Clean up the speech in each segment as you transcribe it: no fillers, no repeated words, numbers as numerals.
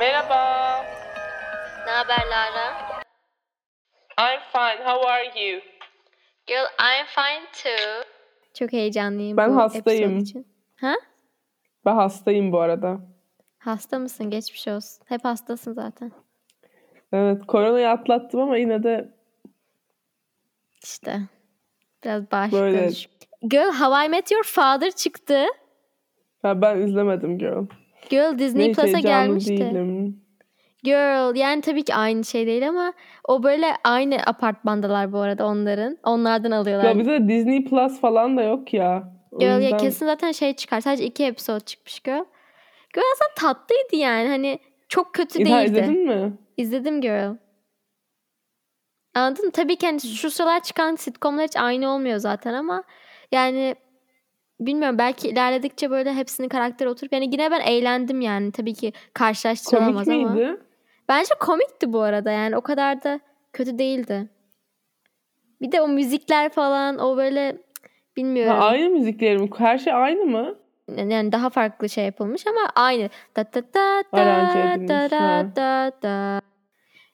Merhaba. Ne haber Lara? I'm fine. How are you? Girl, I'm fine too. Çok heyecanlıyım. Ben hastayım. Ha? Ben hastayım bu arada. Hasta mısın? Geçmiş olsun. Hep hastasın zaten. Evet, koronayı atlattım ama yine de işte biraz bağışıklık. Böyle... Girl, How I Met Your Father çıktı. Ya ben izlemedim Girl. Girl Disney Plus'a gelmişti. Değilim. Girl yani tabii ki aynı şey değil ama o böyle aynı apartmandalar bu arada onların. Onlardan alıyorlar. Ya bize Disney Plus falan da yok ya. Girl yüzden... ya kesin zaten şey çıkar. Sadece 2 episode çıkmış Girl. Girl aslında tatlıydı yani. Hani çok kötü değildi. İzledin mi? İzledim Girl. Anladın mı? Tabii ki hani şu sıralar çıkan sitcomlar hiç aynı olmuyor zaten ama yani bilmiyorum belki ilerledikçe böyle hepsinin karakteri oturup yani yine ben eğlendim yani tabii ki karşılaştırılamaz ama. Komik miydi? Bence komikti bu arada yani o kadar da kötü değildi. Bir de o müzikler falan o böyle bilmiyorum. Ha, aynı müzikler mi? Her şey aynı mı? Yani daha farklı şey yapılmış ama aynı. Da da da da da da da da.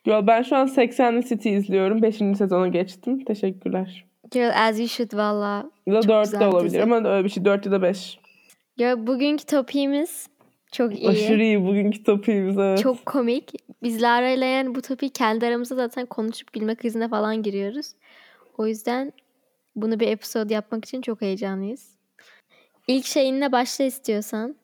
Yo, ben şu an Sex and the City izliyorum. 5. sezona geçtim. Teşekkürler. Girl as you should valla. Ya da 4 de olabilir dizi. Ama öyle bir şey 4 ya da 5. Girl bugünkü topiğimiz çok iyi. Aşırı iyi bugünkü topiğimiz evet. Çok komik. Biz Lara ile yani bu topiği kendi aramızda zaten konuşup gülme krizine falan giriyoruz. O yüzden bunu bir episode yapmak için çok heyecanlıyız. İlk şeyinle başla istiyorsan.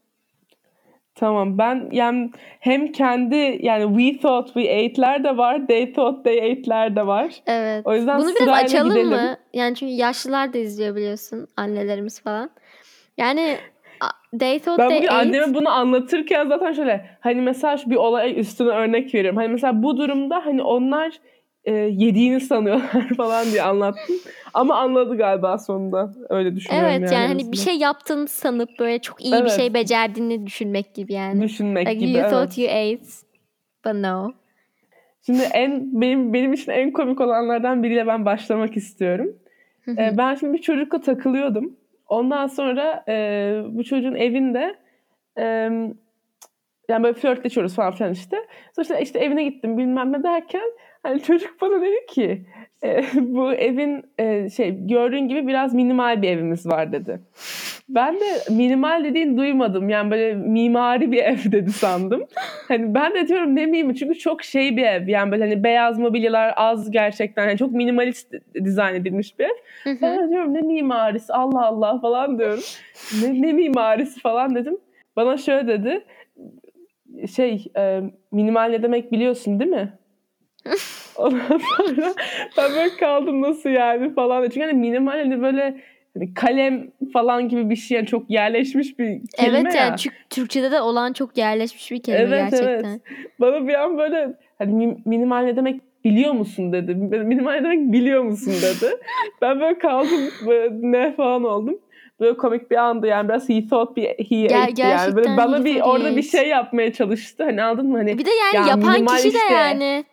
Tamam ben yani hem kendi yani we thought we ate'ler de var, they thought they ate'ler de var. Evet. O yüzden bunu biraz açalım gidelim. Mı? Yani çünkü yaşlılar da izliyor biliyorsun annelerimiz falan. Yani they thought ben they ate. Ben anneme bunu anlatırken zaten şöyle hani mesela bir olay üstüne örnek veriyorum. Hani mesela bu durumda hani onlar yediğini sanıyorlar falan diye anlattım. Ama anladı galiba sonunda. Öyle düşünüyorum evet, yani. Evet yani hani bir şey yaptığını sanıp böyle çok iyi evet. Bir şey becerdiğini düşünmek gibi yani. Düşünmek like gibi you evet. You thought you ate but no. Şimdi benim için en komik olanlardan biriyle ben başlamak istiyorum. Ben şimdi bir çocukla takılıyordum. Ondan sonra bu çocuğun evinde yani böyle flörtleşiyoruz falan filan işte. Sonra işte evine gittim bilmem ne derken hani çocuk bana dedi ki bu evin gördüğün gibi biraz minimal bir evimiz var dedi. Ben de minimal dediğini duymadım. Yani böyle mimari bir ev dedi sandım. Hani ben de diyorum ne miyim? Çünkü çok şey bir ev. Yani böyle hani beyaz mobilyalar az gerçekten. Yani çok minimalist dizayn edilmiş bir ev. Ben de diyorum ne mimarisi Allah Allah falan diyorum. Ne mimarisi falan dedim. Bana şöyle dedi. Minimal ne demek biliyorsun değil mi? Ondan sonra ben böyle kaldım nasıl yani falan. Çünkü hani minimal hani böyle hani kalem falan gibi bir şey yani çok yerleşmiş bir kelime evet, ya. Evet yani Türkçe'de de olan çok yerleşmiş bir kelime evet, gerçekten. Evet. Bana bir an böyle hani minimal ne demek biliyor musun dedi. Minimal ne demek biliyor musun dedi. Ben böyle kaldım böyle ne falan oldum. Böyle komik bir andı yani biraz he thought he ate yani. Böyle bana bir orada bir şey yapmaya çalıştı. Hani aldın mı hani. Bir de yani yapan kişi işte. De yani.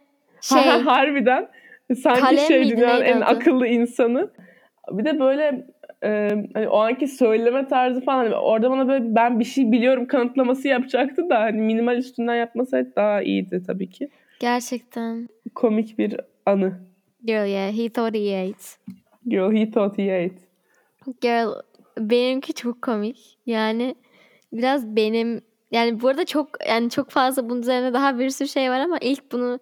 Harbiden sanki dünyanın en akıllı insanı. Bir de böyle hani o anki söyleme tarzı falan hani orada bana böyle ben bir şey biliyorum kanıtlaması yapacaktı da hani minimal üstünden yapmasaydı daha iyiydi tabii ki. Gerçekten. Komik bir anı. Girl yeah he thought he ate. Girl he thought he ate. Girl benimki çok komik. Yani biraz benim yani bu arada çok fazla bunun üzerine daha bir sürü şey var ama ilk bunu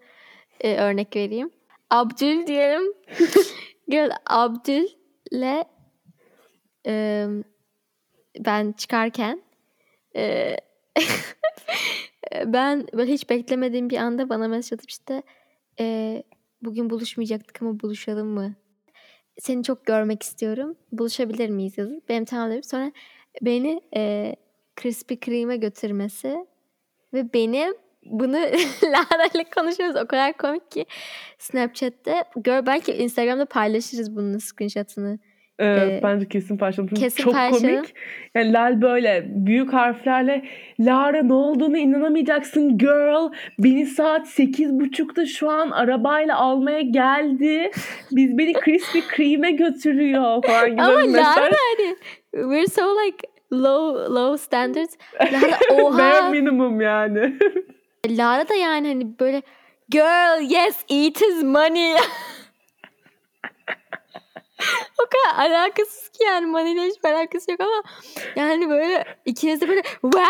örnek vereyim. Abdül diyelim. Girl Abdül'le ben çıkarken ben böyle hiç beklemediğim bir anda bana mesaj atıp işte bugün buluşmayacaktık ama buluşalım mı? Seni çok görmek istiyorum. Buluşabilir miyiz yazıp. Benim tamam dedim. Sonra beni Krispy Kreme'e götürmesi ve benim bunu Lara'yla konuşuyoruz. O kadar komik ki Snapchat'te. Girl belki Instagram'da paylaşırız bunun screenshot'ını. Evet, bence kesin paylaşalım. Çok komik. Yani Lal böyle büyük harflerle Lara ne olduğunu inanamayacaksın girl. Beni saat 8.30'da şu an arabayla almaya geldi. Beni Krispy Kreme'e götürüyor falan gibi. Ama Lara hani we're so like low standards. Lara oha. Bare minimum yani. Lara da yani hani böyle girl yes eat his money. O kadar alakasız ki yani money ile hiçbir alakası yok ama yani böyle ikiniz de böyle wow,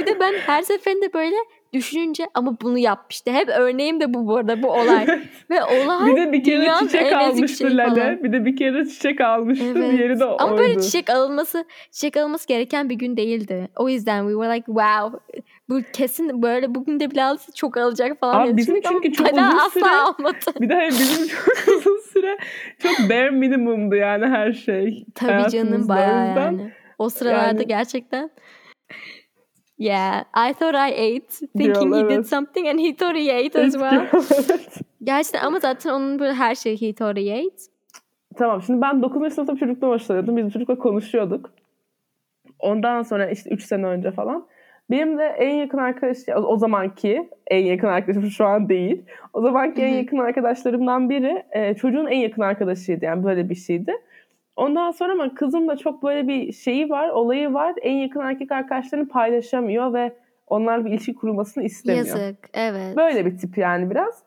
bir de ben her seferinde böyle düşününce ama bunu yapmıştı. Hep örneğim de bu arada bu olay. Ve olay bir de bir kere çiçek almıştı Lale. Bir de bir kere çiçek almıştı. Evet. Diğeri de oydu. Ama böyle çiçek alınması gereken bir gün değildi. O yüzden we were like wow. Bu kesin böyle bugün de Bilal çok alacak falan. Abi bizim çünkü çok uzun süre. Bir de bizim çok uzun süre çok bare minimumdu yani her şey. Tabii canım bayağı yani. O sıralarda yani... gerçekten... Yeah, I thought I ate, thinking he did something and he thought he ate as well. Gerçekten ama zaten onun böyle her şeyi he thought he ate. Tamam, şimdi ben 9. sınıfta bir çocukla hoşlanıyordum. Biz bir çocukla konuşuyorduk. Ondan sonra işte 3 sene önce falan. Benim de en yakın arkadaşım, o zamanki en yakın arkadaşım şu an değil. O zamanki en yakın arkadaşlarımdan biri çocuğun en yakın arkadaşıydı. Yani böyle bir şeydi. Ondan sonra ama kızın da çok böyle bir şeyi var, olayı var. En yakın erkek arkadaşlarını paylaşamıyor ve onlar bir ilişki kurulmasını istemiyor. Yazık, evet. Böyle bir tip yani biraz.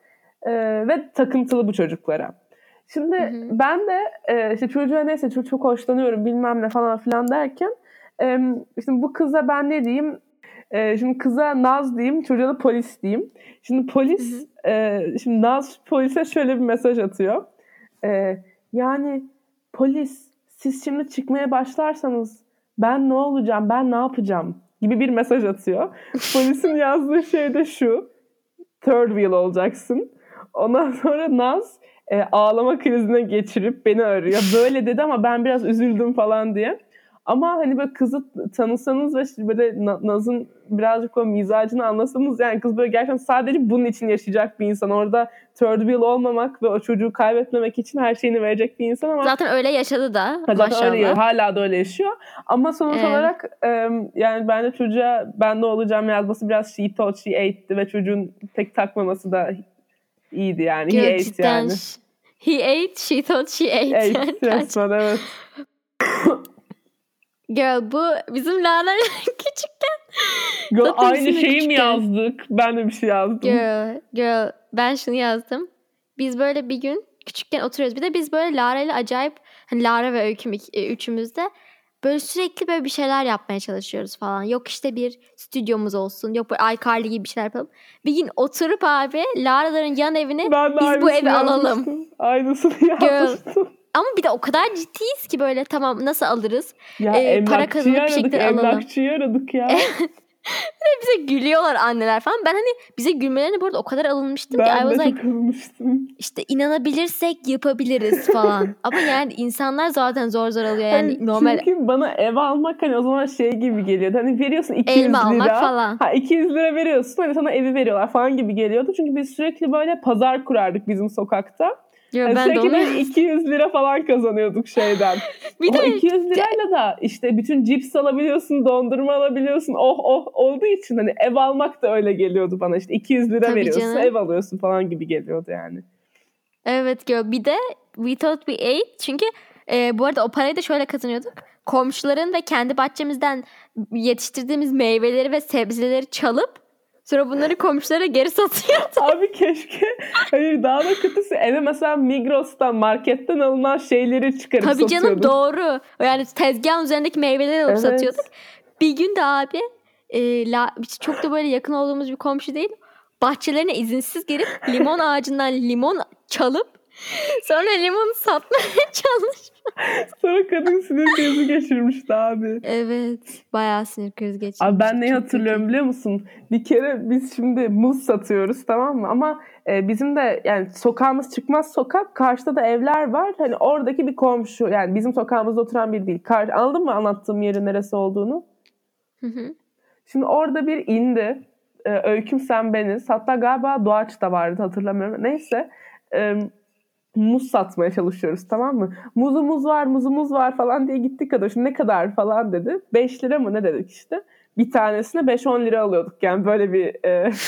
Ve takıntılı bu çocuklara. Şimdi ben de işte çocuğa neyse çok hoşlanıyorum bilmem ne falan filan derken şimdi bu kıza ben ne diyeyim? Şimdi kıza Naz diyeyim, çocuğa da polis diyeyim. Şimdi polis, şimdi Naz polise şöyle bir mesaj atıyor. Yani... Polis, siz şimdi çıkmaya başlarsanız ben ne olacağım, ben ne yapacağım gibi bir mesaj atıyor. Polisin yazdığı şey de şu, third wheel olacaksın. Ondan sonra Naz ağlama krizine geçirip beni arıyor. Böyle dedi ama ben biraz üzüldüm falan diye. Ama hani böyle kızı tanısanız ve böyle Naz'ın birazcık o mizacını anlasanız yani kız böyle gerçekten sadece bunun için yaşayacak bir insan. Orada third wheel olmamak ve o çocuğu kaybetmemek için her şeyini verecek bir insan ama... Zaten öyle yaşadı da maşallah. Öyle, hala da öyle yaşıyor. Ama sonuç olarak yani bence çocuğa ben ne olacağım yazması biraz she thought she ate'ti ve çocuğun pek takmaması da iyiydi yani. He ate yani. He ate, she thought she ate. Resmen evet. Girl bu bizim Lala küçükken. Girl, aynı şeyi mi yazdık? Ben de bir şey yazdım. Girl ben şunu yazdım. Biz böyle bir gün küçükken oturuyoruz. Bir de biz böyle Lara ile acayip hani Lara ve Öyküm üçümüz de böyle sürekli böyle bir şeyler yapmaya çalışıyoruz falan. Yok işte bir stüdyomuz olsun. Yok böyle iCarly gibi bir şeyler yapalım. Bir gün oturup abi Lara'ların yan evine biz bu evi alalım. Aynısını yazmıştım. Ama bir de o kadar ciddiyiz ki böyle tamam nasıl alırız? Ya, para kazanıp bir şekilde alalım. Emlakçıyı aradık ya. Bize gülüyorlar anneler falan. Ben hani bize gülmelerine bu arada o kadar alınmıştım ben ki. Ben de çok alınmıştım. İşte inanabilirsek yapabiliriz falan. Ama yani insanlar zaten zor alıyor yani hani normal. Çünkü bana ev almak hani o zaman şey gibi geliyordu. Hani veriyorsun 200 elma lira. Elma almak falan. Ha 200 lira veriyorsun hani sana evi veriyorlar falan gibi geliyordu. Çünkü biz sürekli böyle pazar kurardık bizim sokakta. Yani ben sürekli de 200 lira falan kazanıyorduk şeyden. Bir de 200 lirayla da işte bütün cips alabiliyorsun, dondurma alabiliyorsun. Oh olduğu için hani ev almak da öyle geliyordu bana. İşte 200 lira tabii veriyorsun, canım. Ev alıyorsun falan gibi geliyordu yani. Evet girl. Bir de we thought we ate. Çünkü bu arada o parayı da şöyle kazanıyorduk. Komşuların ve kendi bahçemizden yetiştirdiğimiz meyveleri ve sebzeleri çalıp sonra bunları komşulara geri satıyordu. Abi keşke. Hayır daha da kötüsü eve mesela Migros'tan marketten alınan şeyleri çıkarıp tabii satıyorduk. Tabii canım doğru. Yani tezgahın üzerindeki meyveleri alıp satıyorduk. Bir gün de abi çok da böyle yakın olduğumuz bir komşu değil. Bahçelerine izinsiz girip limon ağacından limon çalıp sonra limonu satmaya çalışmış. Sonra kadın sinir krizi geçirmişti abi. Evet. Bayağı sinir krizi geçirmişti. Abi ben neyi hatırlıyorum biliyor musun? Bir kere biz şimdi muz satıyoruz tamam mı? Ama bizim de yani sokağımız çıkmaz sokak. Karşıda da evler var. Hani oradaki bir komşu. Yani bizim sokağımızda oturan biri değil. Anladın mı anlattığım yerin neresi olduğunu? Hı. Şimdi orada bir indi. Öyküm sen beniz. Hatta galiba Doğaç da vardı hatırlamıyorum. Neyse. Muz satmaya çalışıyoruz tamam mı? Muzumuz var falan diye gittik kadar. Şimdi ne kadar falan dedi. 5 lira mı ne dedik işte. Bir tanesine 5-10 lira alıyorduk. Yani böyle bir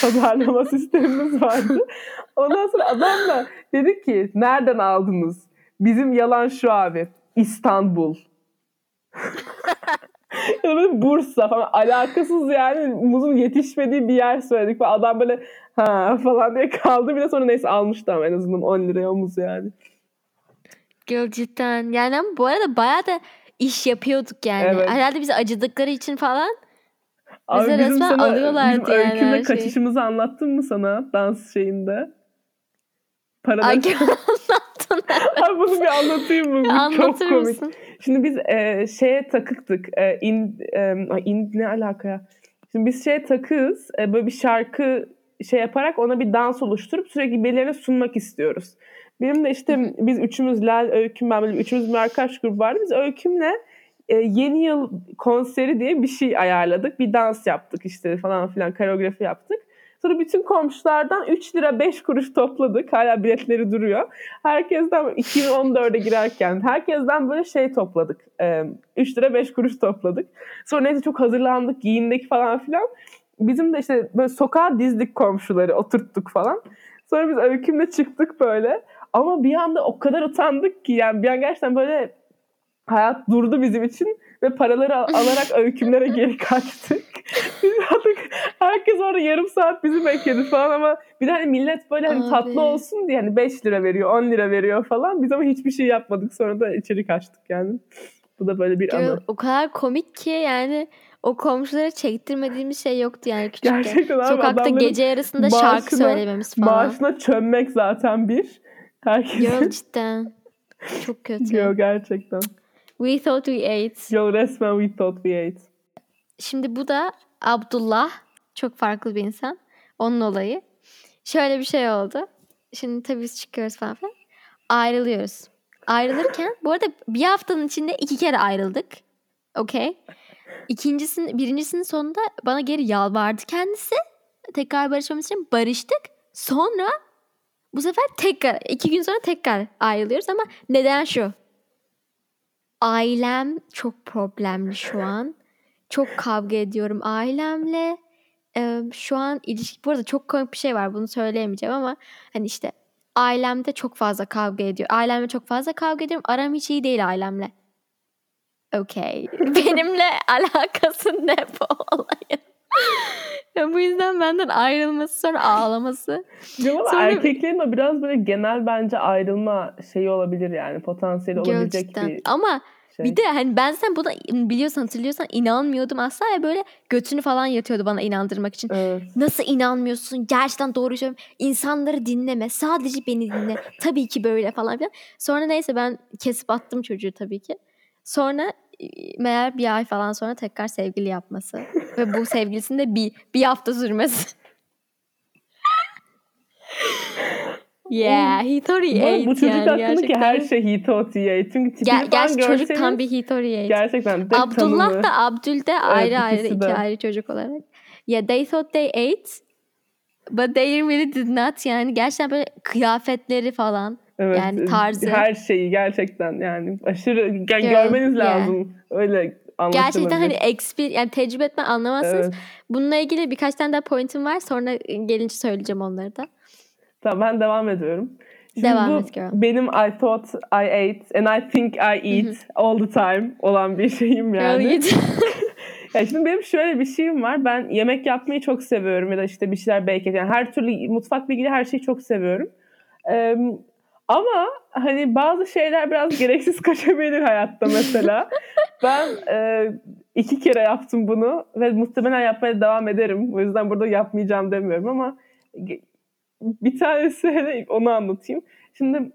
pazarlama sistemimiz vardı. Ondan sonra adam da dedi ki nereden aldınız? Bizim yalan şu abi. İstanbul. Bursa falan alakasız yani muzun yetişmediği bir yer söyledik ve adam böyle ha falan diye kaldı, bir de sonra neyse almıştım en azından 10 liraya muz yani. Gerçekten yani ama bu arada bayağı da iş yapıyorduk yani. Evet. Herhalde bizi acıdıkları için falan bize resmen alıyorlardı bizim yani. Öykümle kaçışımızı anlattın mı sana dans şeyinde? Ay anlattın. Abi bunu bir anlatayım mı? Anlatır çok mısın? Komik. Şimdi biz şeye takıktık. Ne alaka ya? Şimdi biz şeye takığız. Böyle bir şarkı şey yaparak ona bir dans oluşturup sürekli birilerine sunmak istiyoruz. Benim de işte biz üçümüz Lel, Öyküm, ben böyle üçümüz bir arkadaş grubu vardı. Biz Öyküm'le yeni yıl konseri diye bir şey ayarladık. Bir dans yaptık işte falan filan, koreografi yaptık. Sonra bütün komşulardan 3 lira 5 kuruş topladık. Hala biletleri duruyor. Herkesten 2014'e girerken herkesten böyle şey topladık. 3 lira 5 kuruş topladık. Sonra neyse çok hazırlandık, giyindik falan filan. Bizim de işte böyle sokağa dizdik komşuları, oturttuk falan. Sonra biz Öyküm'le çıktık böyle. Ama bir anda o kadar utandık ki yani bir an gerçekten böyle hayat durdu bizim için ve paraları alarak Öykümlere geri kaçtık. Biz artık herkes orada yarım saat bizi bekledi falan ama bir de hani millet böyle hani tatlı olsun diye hani 5 lira veriyor, 10 lira veriyor falan. Biz ama hiçbir şey yapmadık. Sonra da içeri kaçtık yani. Bu da böyle bir anı. O kadar komik ki yani o komşulara çektirmediğimiz şey yoktu yani küçükken. Gerçekten abi, sokakta gece yarısında şarkı söylememiz falan. Bağışına çömmek zaten bir. Herkesin. Yo cidden. Çok kötü. Yo gerçekten. We thought we ate. Yo resmen we thought we ate. Şimdi bu da Abdullah. Çok farklı bir insan. Onun olayı. Şöyle bir şey oldu. Şimdi tabii biz çıkıyoruz falan filan. Ayrılıyoruz. Ayrılırken bu arada bir haftanın içinde 2 kere ayrıldık. Okay. Birincisinin sonunda bana geri yalvardı kendisi. Tekrar barışmamız için barıştık. Sonra bu sefer tekrar 2 gün sonra tekrar ayrılıyoruz ama neden şu? Ailem çok problemli şu an. Çok kavga ediyorum ailemle. Şu an ilişki... Bu arada çok komik bir şey var. Bunu söyleyemeyeceğim ama hani işte ailemde çok fazla kavga ediyor. Ailemle çok fazla kavga ediyorum. Aram hiç iyi değil ailemle. Okay. Benimle alakası ne bu olayın? Yani bu yüzden benden ayrılması sonra ağlaması. Sonra... Erkeklerin o biraz böyle genel bence ayrılma şeyi olabilir yani potansiyeli olabilecek gerçekten. Bir ama şey. Bir de hani ben sen bunu biliyorsan hatırlıyorsan inanmıyordum asla ya böyle götünü falan yatıyordu bana inandırmak için. Evet. Nasıl inanmıyorsun? Gerçekten doğruyu söylüyorum. İnsanları dinleme. Sadece beni dinle. Tabii ki böyle falan filan. Sonra neyse ben kesip attım çocuğu tabii ki. Sonra meğer bir ay falan sonra tekrar sevgili yapması ve bu sevgilisinin de bir hafta sürmesi. Yeah, he thought he ate. Bu çocuk yani hakkında gerçekten. Ki her şey he thought he ate. Çünkü tipi gerçi görseniz, çocuk tam bir he thought he ate. Gerçekten. Abdullah tanımı. Da Abdül de evet, ayrı iki ayrı çocuk olarak. Yeah, they thought they ate but they really did not yani. Gerçekten böyle kıyafetleri falan. Evet, yani tarzı. Her şeyi gerçekten yani aşırı yani görmeniz lazım. Yani. Öyle anlatılabilir. Gerçekten hani yani tecrübe etmen anlamazsınız. Evet. Bununla ilgili birkaç tane daha pointim var. Sonra gelince söyleyeceğim onları da. Tamam ben devam ediyorum. Şimdi devam et girl. Benim I thought I ate and I think I eat all the time olan bir şeyim yani. Ya şimdi benim şöyle bir şeyim var. Ben yemek yapmayı çok seviyorum ya da işte bir şeyler bake yani her türlü mutfakla ilgili her şeyi çok seviyorum. Ama hani bazı şeyler biraz gereksiz kaçabilir hayatta mesela. Ben 2 kere yaptım bunu ve muhtemelen yapmaya devam ederim. O yüzden burada yapmayacağım demiyorum ama bir tanesi onu anlatayım. Şimdi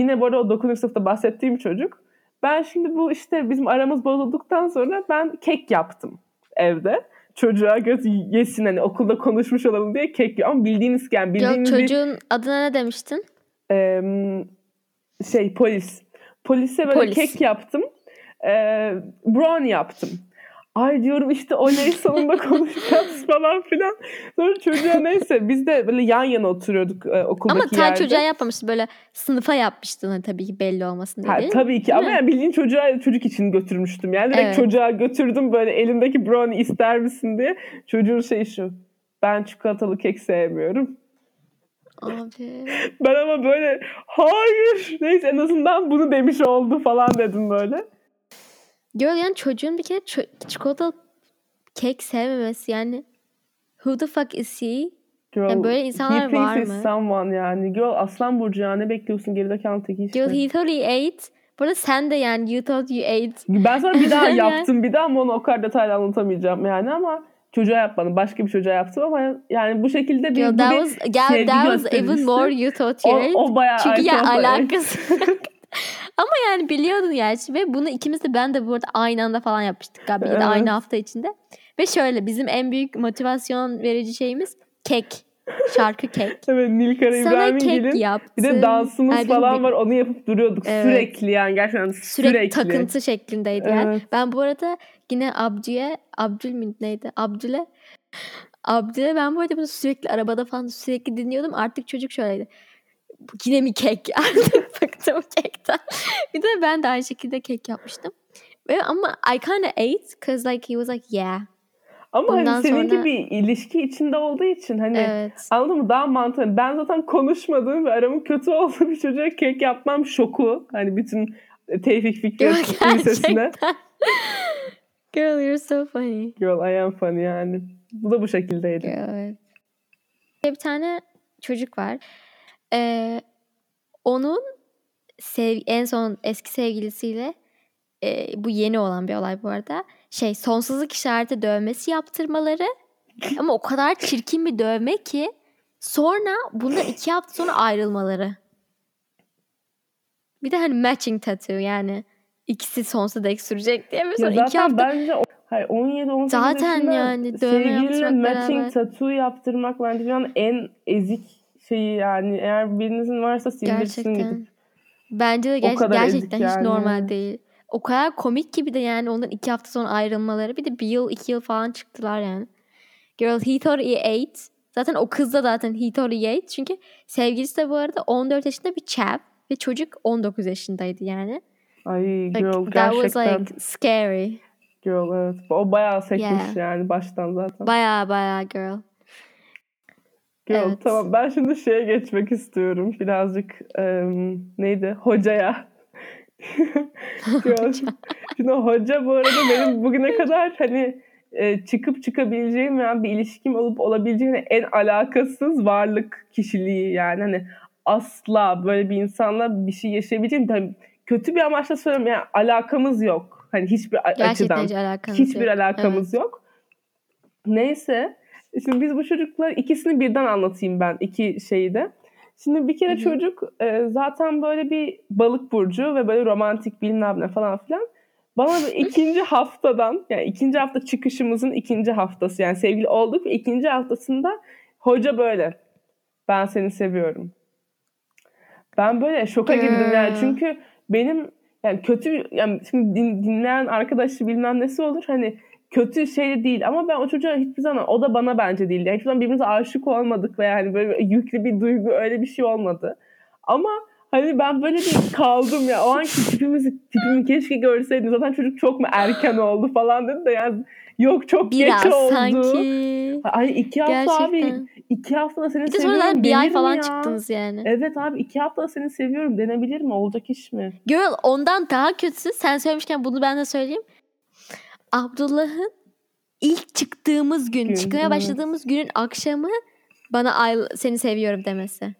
yine bu arada o 9. sınıfta bahsettiğim çocuk. Ben şimdi bu işte bizim aramız bozulduktan sonra ben kek yaptım evde. Çocuğa göz yesin hani okulda konuşmuş olalım diye kek ama bildiğiniz yani bildiğiniz. Yok çocuğun adına ne demiştin? Polis. Polise böyle kek yaptım. Brown yaptım. Ay diyorum işte oley sonunda konuşacağız falan filan. Sonra çocuğa neyse biz de böyle yan yana oturuyorduk okuldaki yerde. Ama tam çocuğa yapmamıştı böyle sınıfa yapmıştın hani tabii ki belli olmasın diye. Ha, tabii ki ama yani bildiğin çocuk için götürmüştüm. Yani direkt çocuğa götürdüm böyle elimdeki brownie ister misin diye. Çocuğun şeyi şu ben çikolatalı kek sevmiyorum. Abi. Ben ama böyle hayır neyse en azından bunu demiş oldu falan dedim böyle. Yani çocuğun bir kere çikolatalı kek sevmemesi, yani who the fuck is he? Girl, yani böyle insanlar var mı? He thinks someone yani. Girl, Aslan Burcu ya, ne bekliyorsun geridekalı teki işte. Girl, he thought he ate. Bu arada sen de yani you thought you ate. Ben sana bir daha yaptım bir daha ama onu o kadar detaylı anlatamayacağım yani, ama çocuğa yapmadım. Başka bir çocuğa yaptım ama yani bu şekilde bir sevgi göstermişti. Even more you thought you ate. O bayağı çünkü ya alakası. Ama yani biliyordun gerçi ve bunu ikimiz de ben de bu arada aynı anda falan yapmıştık galiba. Evet. Aynı hafta içinde. Ve şöyle bizim en büyük motivasyon verici şeyimiz kek. Şarkı kek. Evet, Nilkara İbrahimgil'in bir de dansımız albüm falan var. Onu yapıp duruyorduk sürekli yani, gerçekten sürekli. Takıntı şeklindeydi evet. Yani. Ben bu arada yine Abdül'e ben bu arada bunu sürekli arabada falan sürekli dinliyordum. Artık çocuk şöyleydi. Yine mi kek? Artık bıktım kekten. Bir de ben de aynı şekilde kek yapmıştım. Ama I kinda ate because like he was like yeah. Ama hani senin sonra... gibi ilişki içinde olduğu için hani evet. Anladın mı? Daha mantıklı. Ben zaten konuşmadığım ve aramın kötü olduğu bir çocuğa kek yapmam şoku. Hani bütün Tevfik Fikret'in lisesine. Girl, you're so funny. Girl, I am funny yani. Bu da bu şekildeydi. Girl. Bir tane çocuk var. Onun en son eski sevgilisiyle bu yeni olan bir olay bu arada. Sonsuzluk işareti dövmesi yaptırmaları ama o kadar çirkin bir dövme ki sonra bundan 2 hafta sonra ayrılmaları. Bir de hani matching tattoo yani ikisi sonsuza dek sürecek diye mi? Sonra zaten 2 hafta... bence 17-18 zaten yani dövme sevgiliyle matching tattoo yaptırmak bence dünyanın en ezik şeyi yani, eğer birinizin varsa sildirsin gidip. Bence de gerçekten hiç yani. Normal değil. O kadar komik ki bir de yani ondan 2 hafta sonra ayrılmaları. Bir de 1 yıl 2 yıl falan çıktılar yani. Girl, he thought he ate. Zaten o kız da zaten he thought he ate. Çünkü sevgilisi de bu arada 14 yaşında bir chap. Ve çocuk 19 yaşındaydı yani. Ay girl like, gerçekten. That was like scary. Girl evet. O bayağı sekmiş yani baştan zaten. Bayağı girl. Girl evet. Tamam ben şimdi şeye geçmek istiyorum. Birazcık neydi? Hocaya. Şimdi hoca bu arada benim bugüne kadar hani çıkıp çıkabileceğim yani bir ilişkim olup olabileceğine en alakasız varlık kişiliği yani hani asla böyle bir insanla bir şey yaşayabileceğim hani kötü bir amaçla söylemiyorum yani alakamız yok hani hiçbir gerçekten açıdan hiçbir alakamız evet. Yok neyse şimdi biz bu çocuklar ikisini birden anlatayım ben 2 şeyi de. Şimdi bir kere çocuk zaten böyle bir balık burcu ve böyle romantik bilmem ne falan filan. Bana ikinci hafta çıkışımızın 2. haftası yani sevgili olduk ve 2. haftasında hoca böyle ben seni seviyorum. Ben böyle şoka girdim yani çünkü benim yani kötü yani şimdi dinleyen arkadaşı bilmem nesi olur hani kötü şey değil ama ben o çocuğa hiçbir zaman o da bana bence değildi. Yani hiçbir zaman birbirimize aşık olmadık ve yani böyle yüklü bir duygu öyle bir şey olmadı. Ama hani ben böyle bir kaldım ya o anki tipimi keşke görseydin. Zaten çocuk çok mu erken oldu falan dedi de yani yok çok biraz geç oldu. Sanki. Ay 2 hafta gerçekten. Abi 2 haftada seni seviyorum. Bir de sonradan bir ay falan ya. Çıktınız yani. Evet abi 2 haftada seni seviyorum denebilir mi? Olacak iş mi? Girl ondan daha kötüsü sen söylemişken bunu ben de söyleyeyim. Abdullah'ın ilk çıktığımız gün, çıkmaya başladığımız günün akşamı bana seni seviyorum demesi.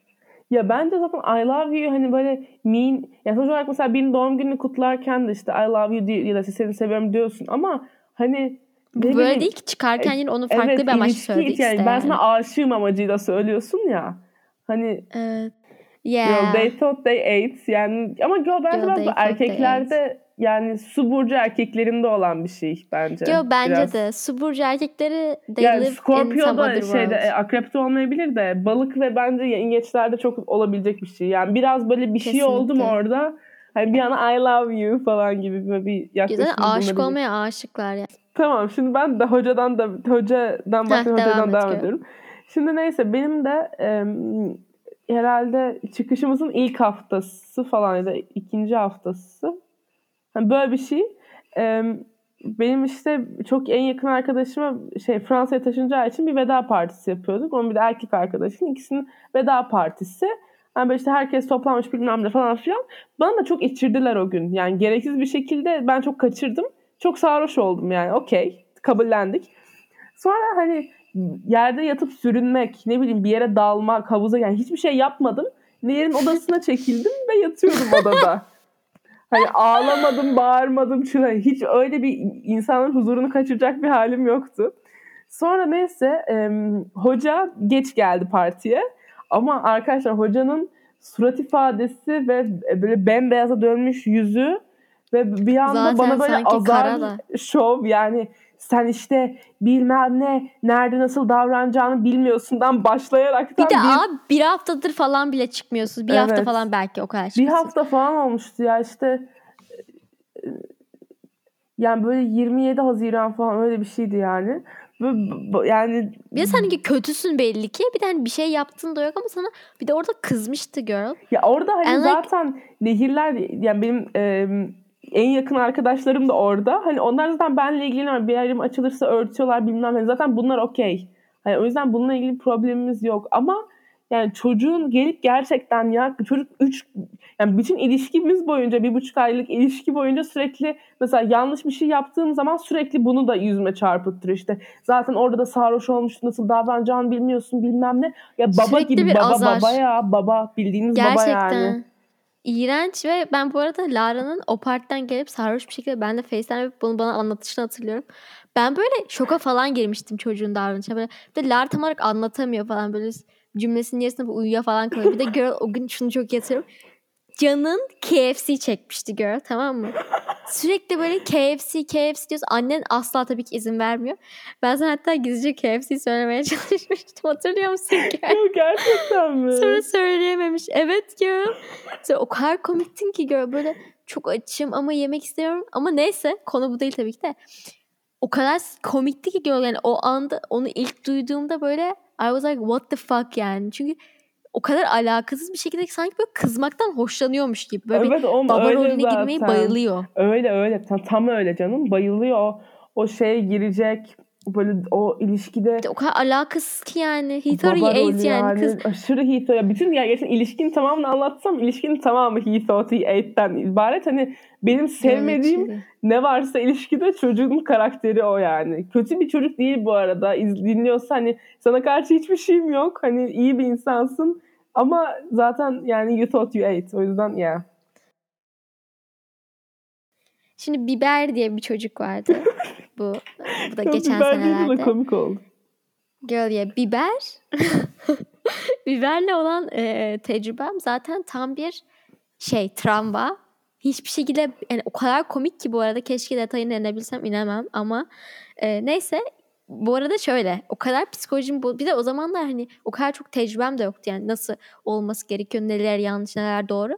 Ya bence zaten I love you hani böyle mean, yani sonuç olarak mesela benim doğum gününü kutlarken de işte I love you diye ya da seni seviyorum diyorsun ama hani böyle bileyim, değil ki çıkarken yine onu farklı bir amaç söyledik yani. Ben sana aşığım amacıyla söylüyorsun ya. Hani girl, they thought they ate yani ama girl bence girl, ben erkeklerde yani su burcu erkeklerinde olan bir şey bence. Yo bence biraz. De su burcu erkekleri they yani live Scorpio'da in some other world. Şeyde akrepte olmayabilir de balık ve bence yengeçlerde çok olabilecek bir şey. Yani biraz böyle bir kesinlikle. Şey oldu mu orada? Hani bir yana I love you falan gibi böyle bir yaklaşım. Güzel aşık olmaya aşıklar yani. Tamam şimdi ben de hocadan devam ediyorum. Şimdi neyse benim de herhalde çıkışımızın ilk haftası falan ya da 2. haftası. Böyle bir şey. Benim işte çok en yakın arkadaşıma Fransa'ya taşınacağı için bir veda partisi yapıyorduk. Onun bir de erkek arkadaşının ikisinin veda partisi. Yani böyle işte herkes toplanmış bilmem ne falan filan. Bana da çok içirdiler o gün. Yani gereksiz bir şekilde ben çok kaçırdım. Çok sarhoş oldum yani. Okey. Kabullendik. Sonra hani yerde yatıp sürünmek, ne bileyim bir yere dalmak, havuza, yani hiçbir şey yapmadım. Nehir'in odasına çekildim ve yatıyordum odada. Hani ağlamadım, bağırmadım. Hiç öyle bir insanın huzurunu kaçıracak bir halim yoktu. Sonra neyse hoca geç geldi partiye. Ama arkadaşlar hocanın surat ifadesi ve böyle bembeyaza dönmüş yüzü ve bir anda zaten bana böyle azar şov, yani sen işte bilmem ne, nerede nasıl davranacağını bilmiyorsundan başlayarak. Bir de abi bir haftadır falan bile çıkmıyorsunuz. Bir hafta falan belki o kadar çıkıyorsunuz. Bir hafta falan olmuştu ya işte. Yani böyle 27 Haziran falan öyle bir şeydi yani. Yani bir de sanki kötüsün belli ki. Bir de hani bir şey yaptığın da yok ama sana bir de orada kızmıştı girl. Ya orada hani and zaten like... Nehirler yani benim en yakın arkadaşlarım da orada. Hani onlar zaten benimle ilgileniyor. Bir yerim açılırsa örtüyorlar bilmem ne. Zaten bunlar okey. Hani o yüzden bununla ilgili problemimiz yok. Ama yani çocuğun gelip gerçekten ya çocuk yani bütün ilişkimiz boyunca 1,5 aylık ilişki boyunca sürekli mesela yanlış bir şey yaptığım zaman sürekli bunu da yüzüme çarpıttırıyor işte. Zaten orada da sarhoş olmuştu, nasıl davranacağını bilmiyorsun bilmem ne. Ya baba sürekli gibi baba azar. Baba ya baba bildiğiniz gerçekten. Baba yani. Gerçekten. İğrenç ve ben bu arada Lara'nın o partiden gelip sarhoş bir şekilde ben de FaceTime yapıp bunu bana anlatışını hatırlıyorum. Ben böyle şoka falan girmiştim çocuğun davranışına. Böyle bir de Lara tam olarak anlatamıyor falan böyle cümlesinin yarısına bir uyuya falan koyuyor. Bir de girl o gün şunu çok yatıyorum. Can'ın KFC çekmişti girl, tamam mı? Sürekli böyle KFC diyoruz. Annen asla tabii ki izin vermiyor. Ben sana hatta gizlice KFC söylemeye çalışmıştım. Hatırlıyor musun girl? Yok gerçekten mi? Sonra söyleyememiş. Evet girl. Sonra o kadar komiktin ki girl. Böyle çok açım ama yemek istiyorum. Ama neyse konu bu değil tabii ki de. O kadar komikti ki girl. Yani o anda onu ilk duyduğumda böyle I was like what the fuck yani. Çünkü o kadar alakasız bir şekilde sanki böyle kızmaktan hoşlanıyormuş gibi. Böyle evet, bir baba rolüne girmeyi bayılıyor. Öyle. Tam öyle canım. Bayılıyor. O şeye girecek. Böyle o ilişkide. O kadar alakasız ki yani. Hito'yu ate yani. Kız. Aşırı Hito. Ya bütün gerçekten ilişkinin tamamını anlatsam ilişkinin tamamı Hito'yu ate'den ibaret. Hani benim sevmediğim evet, ne varsa ilişkide çocuğun karakteri o yani. Kötü bir çocuk değil bu arada. Dinliyorsa hani sana karşı hiçbir şeyim yok. Hani iyi bir insansın. Ama zaten yani you thought you ate. O yüzden ya. Yeah. Şimdi Biber diye bir çocuk vardı. Bu da geçen senelerde. De komik oldu. Girl ya Biber. Biberle olan tecrübem zaten tam bir travma. Hiçbir şekilde yani o kadar komik ki bu arada keşke detayına inebilsem inemem ama neyse. Bu arada şöyle o kadar psikolojim bir de o zamanlar hani o kadar çok tecrübem de yoktu yani nasıl olması gerekiyor, neler yanlış neler doğru.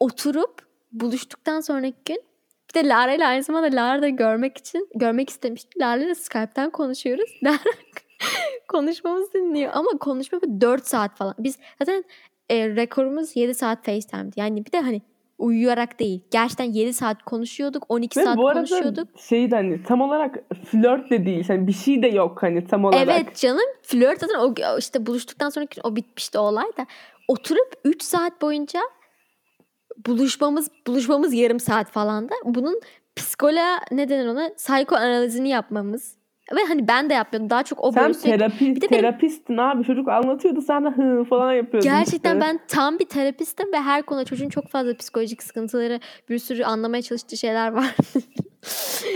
Oturup buluştuktan sonraki gün bir de Lara ile aynı zamanda Lara da görmek istemiştim. Lara ile Skype'ten konuşuyoruz. Lara konuşmamızı dinliyor ama konuşma 4 saat falan. Biz zaten rekorumuz 7 saat FaceTime'di. Yani bir de hani uyuyarak değil. Gerçekten 7 saat konuşuyorduk. 12 saat konuşuyorduk. Bu arada hani tam olarak flört de değil. Yani bir şey de yok hani tam olarak. Evet canım flört zaten o işte buluştuktan sonraki o bitmişti o olay da. Oturup 3 saat boyunca buluşmamız yarım saat falan da bunun psikoloğa ne denir ona psikoanalizini yapmamız ve hani ben de yapmıyordum daha çok o böyle sen terapistin benim... Abi çocuk anlatıyordu sen de hı falan yapıyordun gerçekten işte. Ben tam bir terapistim ve her konuda çocuğun çok fazla psikolojik sıkıntıları bir sürü anlamaya çalıştığı şeyler var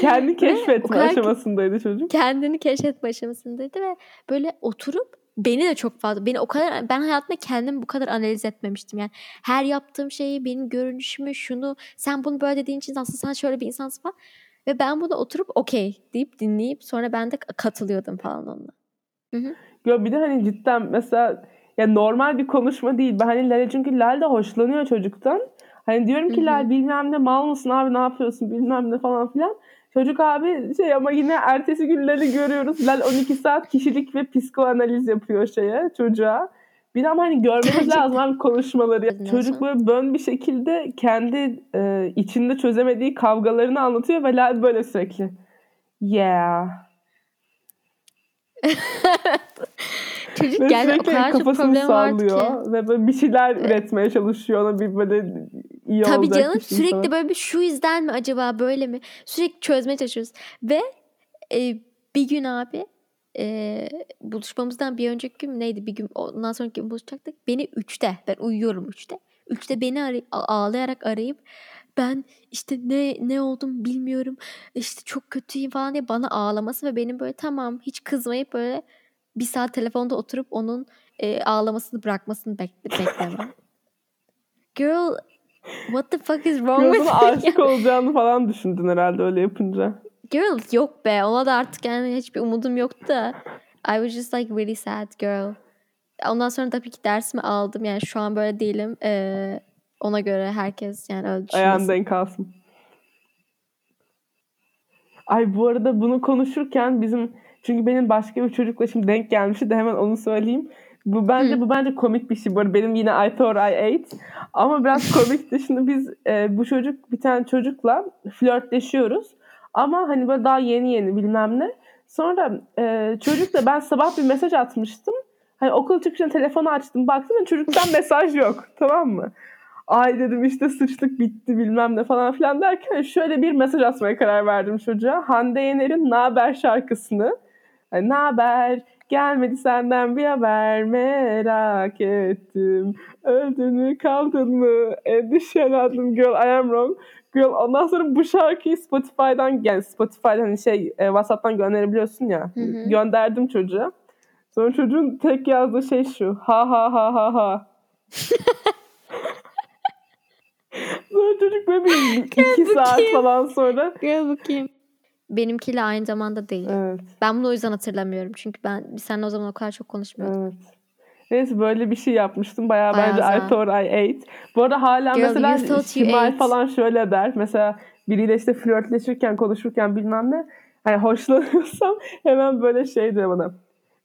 kendi keşfetme aşamasındaydı çocuk kendini keşfetme aşamasındaydı ve böyle oturup beni de çok fazla beni o kadar ben hayatımda kendimi bu kadar analiz etmemiştim yani her yaptığım şeyi benim görünüşümü şunu sen bunu böyle dediğin için aslında sen şöyle bir insansın falan ve ben bunu oturup okey deyip dinleyip sonra ben de katılıyordum falan onunla. Hı-hı. Ya bir de hani cidden mesela ya normal bir konuşma değil ben hani Lale çünkü Lale de hoşlanıyor çocuktan hani diyorum ki Lale bilmem ne mal mısın abi ne yapıyorsun bilmem ne falan filan. Çocuk abi ama yine ertesi günleri görüyoruz. Lal 12 saat kişilik ve psikoanaliz yapıyor çocuğa. Bir de ama hani görmemiz lazım abi konuşmaları. Yani çocuk böyle bön bir şekilde kendi içinde çözemediği kavgalarını anlatıyor ve Lal böyle sürekli. Yeah. Çocuk ve gerçekten o kadar çok problem var ki. Ve böyle bir şeyler üretmeye çalışıyor. Ona bir böyle iyi olacak. Tabii canım, sürekli sana böyle bir şu yüzden mi acaba, böyle mi? Sürekli çözmeye çalışıyoruz. Ve bir gün abi buluşmamızdan bir önceki gün neydi? Bir gün ondan sonraki gün buluşacaktık. Beni 3'te, ben uyuyorum 3'te. 3'te beni ağlayarak arayıp ben işte ne oldum bilmiyorum, İşte çok kötüyüm falan diye bana ağlaması ve benim böyle tamam hiç kızmayıp böyle bir saat telefonda oturup onun ağlamasını bırakmasını beklemem. Girl, what the fuck is wrong with you? Aşık olacağını falan düşündün herhalde öyle yapınca. Girl, yok be, ona da artık yani hiçbir umudum yoktu da. I was just like really sad girl. Ondan sonra tabii ki dersimi aldım. Yani şu an böyle değilim. Ona göre herkes yani öyle düşünmesin. Ayağın denk kalsın. Ay bu arada bunu konuşurken bizim... Çünkü benim başka bir çocukla şimdi denk gelmişti de hemen onu söyleyeyim. Bu bence komik bir şey. Bu arada benim yine I thought I ate. Ama biraz komikti. Şimdi biz bir tane çocukla flörtleşiyoruz. Ama hani böyle daha yeni bilmem ne. Sonra çocukla ben sabah bir mesaj atmıştım. Hani okul çıkışında telefonu açtım, baktım hani çocuktan mesaj yok, tamam mı? Ay dedim işte sıçtık bitti bilmem ne falan filan derken şöyle bir mesaj atmaya karar verdim çocuğa. Hande Yener'in Naber şarkısını. Hani naber gelmedi senden bir haber, merak ettim. Öldün mü kaldın mı, endişelendim girl I am wrong. Girl ondan sonra bu şarkıyı Spotify'dan hani WhatsApp'tan gönderebiliyorsun ya. Hı hı. Gönderdim çocuğa. Sonra çocuğun tek yazdığı şey şu. Ha ha ha ha ha. Sonra çocuk böyle bir iki saat falan sonra. Gel bakayım. Benimkiyle aynı zamanda değil. Evet. Ben bunu o yüzden hatırlamıyorum. Çünkü ben seninle o zaman o kadar çok konuşmuyordum. Evet. Neyse böyle bir şey yapmıştım. Bayağı bence I thought I ate. Bu arada hala girl, mesela Şimal falan şöyle der. Mesela biriyle işte flörtleşirken, konuşurken bilmem ne. Hani hoşlanıyorsam hemen böyle şey diyor bana.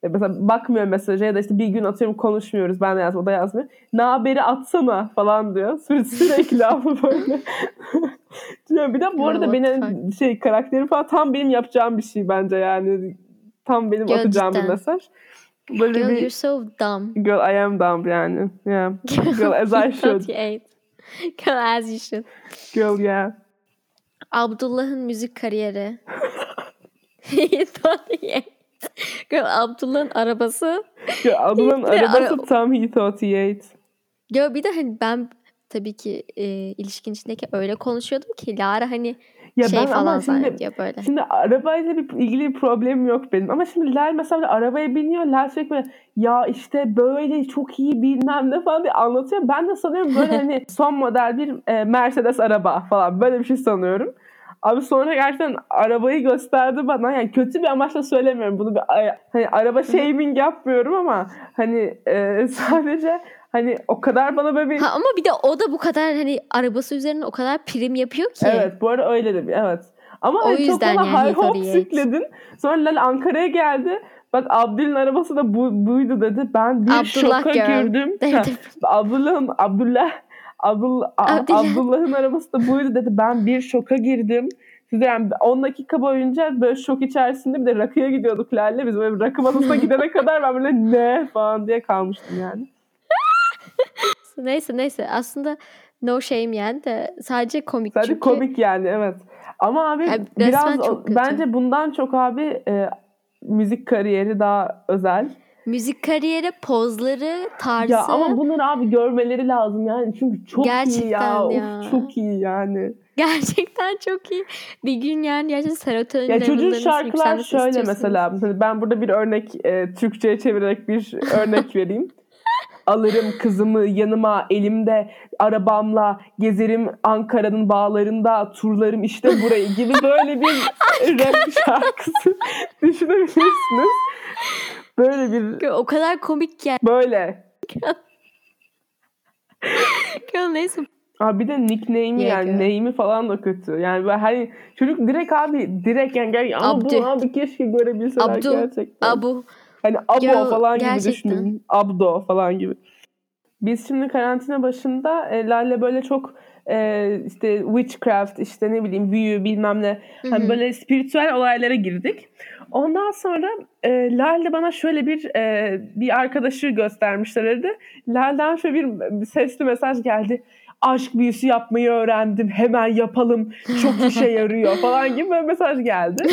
Mesela bakmıyor mesaja ya da işte bir gün atıyorum konuşmuyoruz, ben de yazmıyor, o da yazmıyor. Ne haberi atsana falan diyor. Sürekli ama böyle. Bir de bu arada benim karakterim falan tam benim yapacağım bir şey bence yani. Tam benim girl, atacağım cidden bir mesaj. Böyle girl you're so dumb. Girl I am dumb yani. Yeah. Girl as I should. Girl as you should. Girl yeah. Abdullah'ın müzik kariyeri. Girl Abdullah'ın arabası. Girl Abdullah'ın arabası tam he thought he ate. Girl bir de hani ben tabii ki ilişkin içindeki öyle konuşuyordum ki Lara hani ya şey falan zannediyor böyle. Şimdi arabayla ilgili bir problemim yok benim. Ama şimdi Lara mesela arabaya biniyor. Lara sürekli böyle ya işte böyle çok iyi bilmem ne falan diye anlatıyor. Ben de sanıyorum böyle hani son model bir Mercedes araba falan böyle bir şey sanıyorum. Abi sonra gerçekten arabayı gösterdi bana. Yani kötü bir amaçla söylemiyorum bunu. Hani araba shaming yapmıyorum ama hani sadece hani o kadar bana böyle bir... ama bir de o da bu kadar hani arabası üzerine o kadar prim yapıyor ki. Evet bu arada öyle de bir evet. Ama hani çok bana yani, high hop sikledin. Sonra Lale Ankara'ya geldi. Bak Abdül'ün arabası da buydu dedi. Ben bir şoka girdim. Abdullah'ın arabası da buydu dedi. Ben bir şoka girdim. Size yani 10 dakika boyunca böyle şok içerisinde bir de rakıya gidiyorduk Lale. Biz böyle rakı masasına gidene kadar ben böyle ne falan diye kalmıştım yani. neyse aslında no shame yani de sadece komik. Sadece çünkü... komik yani evet. Ama abi yani biraz bence bundan çok abi müzik kariyeri daha özel. Müzik kariyeri, pozları, tarzı. Ya ama bunları abi görmeleri lazım yani. Çünkü çok gerçekten iyi ya. Of, çok iyi yani. Gerçekten çok iyi. Bir gün yani gerçekten serotonin ya çocuğun şarkılar şöyle mesela. Ben burada bir örnek Türkçe'ye çevirerek bir örnek vereyim. Alırım kızımı yanıma elimde arabamla gezerim Ankara'nın bağlarında turlarım işte burayı gibi böyle bir rap şarkısı düşünebilirsiniz. Böyle bir... o kadar komik ki. Yani. Böyle. Neyse. Abi bir de nickname'i yani name'i falan da kötü. Yani ben hani çocuk direkt yani ama bu abi keşke görebilseler Abdü. Gerçekten. Abu. Hani Abo yo, falan gibi düşünün. Abdo falan gibi. Biz şimdi karantina başında Lale böyle çok işte witchcraft işte ne bileyim büyü bilmem ne. Hani böyle spiritüel olaylara girdik. Ondan sonra Lale bana şöyle bir arkadaşı göstermişlerdi. Lale'den şöyle bir sesli mesaj geldi. aşk büyüsü yapmayı öğrendim, hemen yapalım, çok işe yarıyor falan gibi böyle mesaj geldi.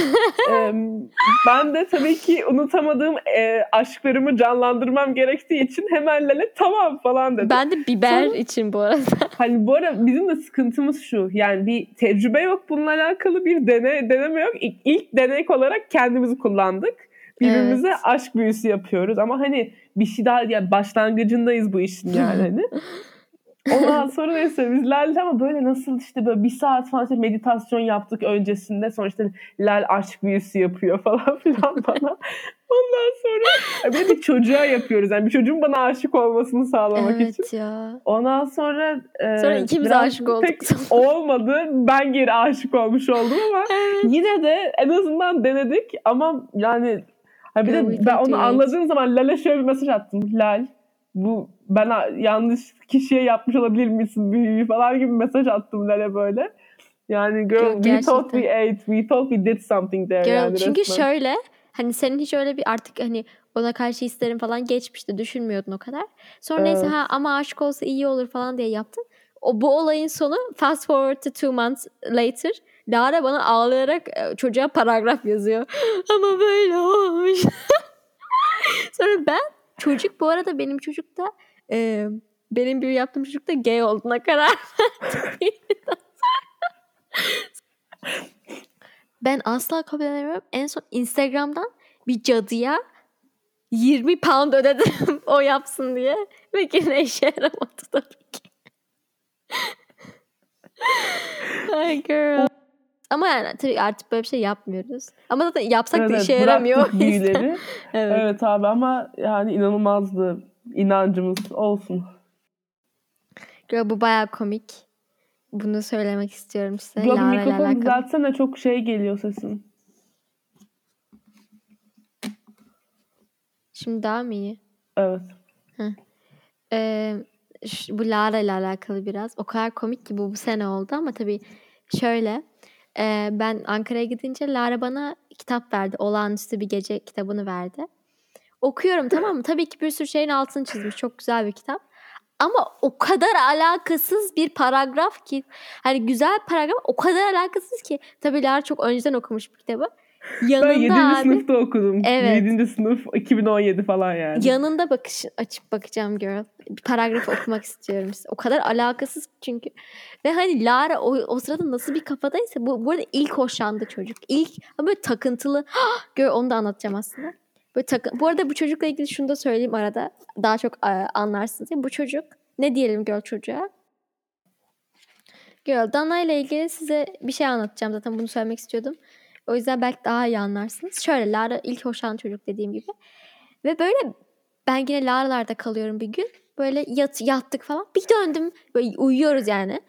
Ben de tabii ki unutamadığım aşklarımı canlandırmam gerektiği için hemen Lale tamam falan dedim. Ben de biber sonra, için bu arada. Hani bu arada bizim de sıkıntımız şu, yani bir tecrübe yok bununla alakalı, bir deneme yok. İlk denek olarak kendimizi kullandık. Birbirimize evet. aşk büyüsü yapıyoruz ama hani bir şey daha, yani başlangıcındayız bu işin yani hani. Ondan sonra neyse biz Lale ama böyle nasıl işte böyle bir saat falan işte meditasyon yaptık öncesinde, sonra işte Lale aşk büyüsü yapıyor falan filan bana. Ondan sonra böyle bir çocuğa yapıyoruz yani, bir çocuğun bana aşık olmasını sağlamak evet için. Ya. Ondan sonra sonra ikimiz aşık olduk. Olmadı, ben geri aşık olmuş oldum ama yine de en azından denedik ama yani bir de ben onu anladığım zaman Lale şöyle bir mesaj attım. Lale bu ben yanlış kişiye yapmış olabilir misin büyüğü falan gibi mesaj attım Lale böyle. Yani girl gerçekten. We thought we ate, we thought we did something there. Girl, yani çünkü resmen. Şöyle hani senin hiç öyle bir artık hani ona karşı hislerin falan geçmişti, düşünmüyordun o kadar. Sonra evet. neyse ha ama aşık olsa iyi olur falan diye yaptın. Bu olayın sonu fast forward to 2 months later. Lara bana ağlayarak çocuğa paragraf yazıyor. Ama böyle olmuş. Sonra ben çocuk bu arada benim çocuk da benim büyü yaptığım çocuk da gay olduğuna karar verdim. Ben asla kabul edemiyorum. En son Instagram'dan bir cadıya 20 pound ödedim o yapsın diye. Ve yine işe yaramadı tabii ki. Ay girl. Ama yani tabii artık böyle bir şey yapmıyoruz. Ama zaten yapsak evet, da işe yaramıyor. Büyüleri. evet. evet abi ama yani inanılmazdı inancımız olsun. Girl bu bayağı komik. Bunu söylemek istiyorum size. Girl mikrofonu düzeltsene, çok şey geliyor sesin. Şimdi daha mı iyi? Evet. Bu Lara ile alakalı biraz. O kadar komik ki bu sene oldu ama tabii şöyle... ben Ankara'ya gidince Lara bana kitap verdi. Olağanüstü bir gece kitabını verdi. Okuyorum tamam mı? Tabii ki bir sürü şeyin altını çizmiş. Çok güzel bir kitap. Ama o kadar alakasız bir paragraf ki. Hani güzel paragraf o kadar alakasız ki. Tabii Lara çok önceden okumuş bir kitabı. Yanında ben 7. sınıfta okudum. Evet. 7. sınıf 2017 falan yani. Yanında açıp bakacağım girl. Bir paragraf okumak istiyorum. O kadar alakasız çünkü. Ve hani Lara o sırada nasıl bir kafadaysa bu arada ilk hoşlandı çocuk. İlk ama böyle takıntılı. Girl onu da anlatacağım aslında. Böyle bu arada bu çocukla ilgili şunu da söyleyeyim arada. Daha çok anlarsınız. Bu çocuk ne diyelim girl çocuğa? Girl Dana ile ilgili size bir şey anlatacağım. Zaten bunu söylemek istiyordum. O yüzden belki daha iyi anlarsınız. Şöyle Lara ilk hoşlanan çocuk dediğim gibi. Ve böyle ben yine Lara'larda kalıyorum bir gün. Böyle yattık falan. Bir döndüm böyle uyuyoruz yani.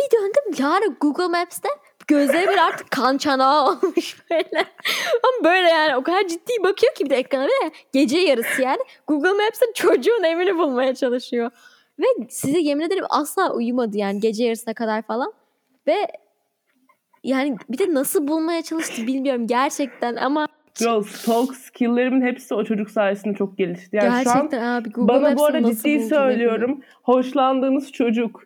Bir döndüm Lara Google Maps'te gözleri bir artık kan çanağı olmuş böyle. Ama böyle yani o kadar ciddi bakıyor ki bir de ekrana böyle gece yarısı yani. Google Maps'te çocuğun evini bulmaya çalışıyor. Ve size yemin ederim asla uyumadı yani gece yarısına kadar falan. Ve yani bir de nasıl bulmaya çalıştı bilmiyorum gerçekten ama... Girl, stalk skill'lerimin hepsi o çocuk sayesinde çok gelişti. Yani gerçekten şu an abi Google bana bu arada ciddi söylüyorum. Hoşlandığınız çocuk,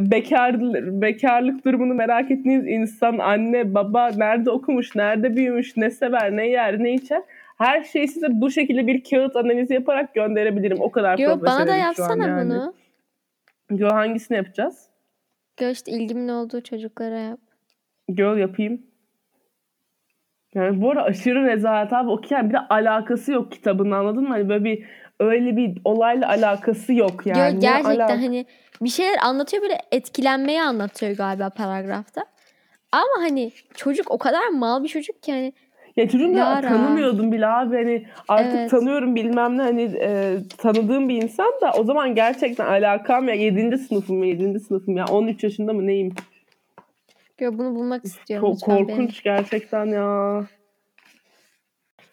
bekarlık durumunu merak ettiğiniz insan, anne, baba, nerede okumuş, nerede büyümüş, ne sever, ne yer, ne içer... Her şeyi size bu şekilde bir kağıt analizi yaparak gönderebilirim. O kadar profesyonelim şu an yani. Bana da yapsana bunu. Girl, hangisini yapacağız? Girl, işte ilgimin olduğu çocuklara yap. Girl yapayım. Yani bu arada aşırı rezalet abi okuyan, bir de alakası yok kitabın, anladın mı? Hani böyle bir öyle bir olayla alakası yok yani. Girl, gerçekten hani bir şeyler anlatıyor böyle etkilenmeyi anlatıyor galiba paragrafta. Ama hani çocuk o kadar mal bir çocuk ki hani. Ya çocuğum da tanımıyordum bile abi hani artık evet. tanıyorum bilmem ne hani tanıdığım bir insan da o zaman gerçekten alakam ya 7. sınıfım ya 13 yaşında mı neyim? Yo, bunu bulmak istiyorum. Çok korkunç gerçekten ya.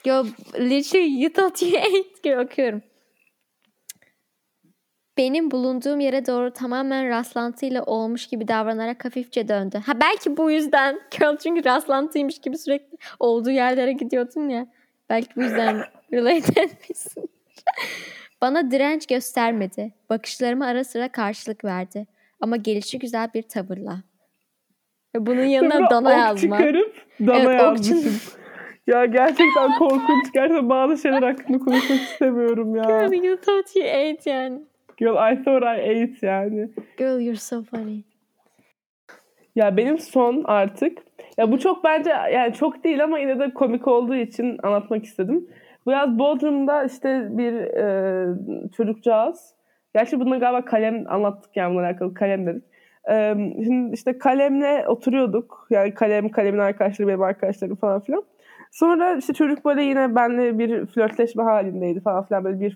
Yo, literally you thought you ate. Yo, okuyorum. Benim bulunduğum yere doğru tamamen rastlantıyla olmuş gibi davranarak hafifçe döndü. Ha belki bu yüzden. Girl, çünkü rastlantıymış gibi sürekli olduğu yerlere gidiyordun ya. Belki bu yüzden relate etmişsin. Bana direnç göstermedi. Bakışlarıma ara sıra karşılık verdi. ama gelişigüzel bir tavırla. Bunun yanına sonra dana ok yazma. Çıkarıp dana evet, yazmışım. Ya gerçekten korkunç. Gerçekten bazı şeyler hakkında konuşmak istemiyorum ya. Girl, you thought you ate yani. Girl, I thought I ate yani. Girl, you're so funny. Ya benim son artık. Ya bu çok bence yani çok değil ama yine de komik olduğu için anlatmak istedim. Bu yaz Bodrum'da işte bir çocukcağız. Gerçi bununla galiba kalem anlattık yani bununla alakalı kalem dedik. Şimdi işte kalemle oturuyorduk. Yani kalemin arkadaşları, benim arkadaşlarım falan filan. Sonra işte çocuk böyle yine benimle bir flörtleşme halindeydi falan filan. Böyle bir